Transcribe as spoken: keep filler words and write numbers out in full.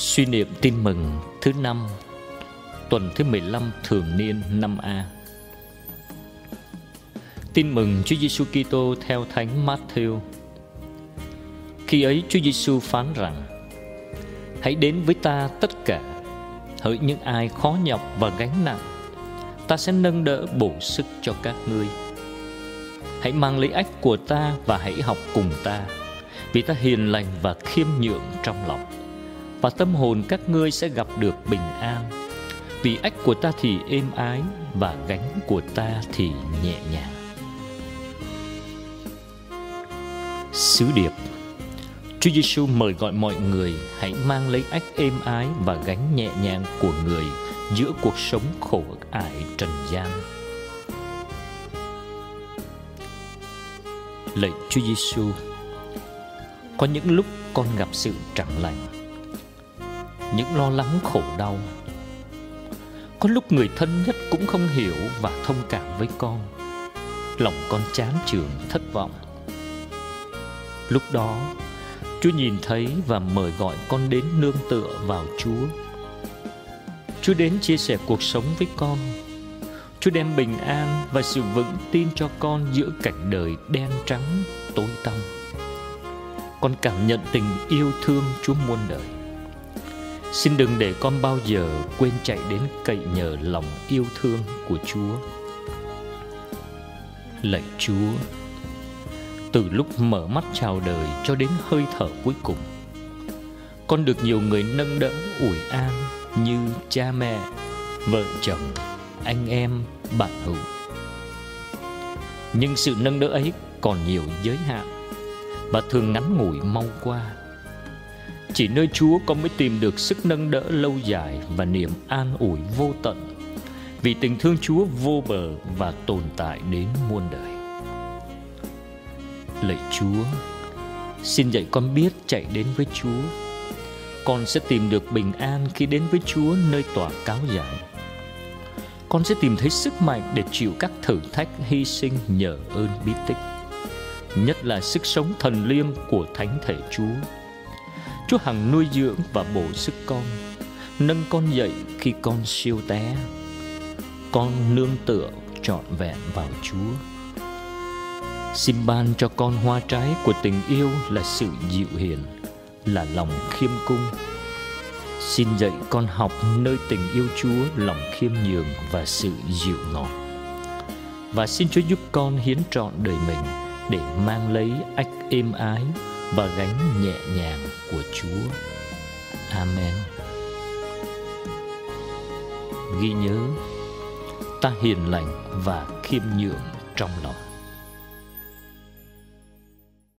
Suy niệm tin mừng thứ năm, tuần thứ mười lăm thường niên năm A. Tin mừng Chúa Giêsu Kitô theo Thánh Matthew. Khi ấy Chúa Giêsu phán rằng: Hãy đến với ta tất cả, hỡi những ai khó nhọc và gánh nặng, ta sẽ nâng đỡ bổ sức cho các ngươi. Hãy mang lấy ách của ta và hãy học cùng ta, vì ta hiền lành và khiêm nhượng trong lòng, và tâm hồn các ngươi sẽ gặp được bình an. Vì ách của ta thì êm ái và gánh của ta thì nhẹ nhàng. Sứ điệp: Chúa Giêsu mời gọi mọi người hãy mang lấy ách êm ái và gánh nhẹ nhàng của người giữa cuộc sống khổ ải trần gian. Lạy Chúa Giêsu, có những lúc con gặp sự chẳng lành, những lo lắng khổ đau. Có lúc người thân nhất cũng không hiểu và thông cảm với con. Lòng con chán chường thất vọng. Lúc đó, Chúa nhìn thấy và mời gọi con đến nương tựa vào Chúa. Chúa đến chia sẻ cuộc sống với con. Chúa đem bình an và sự vững tin cho con giữa cảnh đời đen trắng, tối tăm. Con cảm nhận tình yêu thương Chúa muôn đời. Xin đừng để con bao giờ quên chạy đến cậy nhờ lòng yêu thương của Chúa. Lạy Chúa, từ lúc mở mắt chào đời cho đến hơi thở cuối cùng, con được nhiều người nâng đỡ ủi an như cha mẹ, vợ chồng, anh em, bạn hữu. Nhưng sự nâng đỡ ấy còn nhiều giới hạn và thường ngắn ngủi mau qua. Chỉ nơi Chúa con mới tìm được sức nâng đỡ lâu dài và niềm an ủi vô tận, vì tình thương Chúa vô bờ và tồn tại đến muôn đời. Lạy Chúa, xin dạy con biết chạy đến với Chúa. Con sẽ tìm được bình an khi đến với Chúa nơi tòa cáo giải. Con sẽ tìm thấy sức mạnh để chịu các thử thách, hy sinh nhờ ơn bí tích, nhất là sức sống thần liêm của Thánh Thể Chúa. Chúa hằng nuôi dưỡng và bổ sức con, nâng con dậy khi con siêu té. Con nương tựa trọn vẹn vào Chúa. Xin ban cho con hoa trái của tình yêu là sự dịu hiền, là lòng khiêm cung. Xin dạy con học nơi tình yêu Chúa, lòng khiêm nhường và sự dịu ngọt. Và xin Chúa giúp con hiến trọn đời mình để mang lấy ách êm ái và gánh nhẹ nhàng của Chúa. Amen. Ghi nhớ: ta hiền lành và khiêm nhượng trong lòng.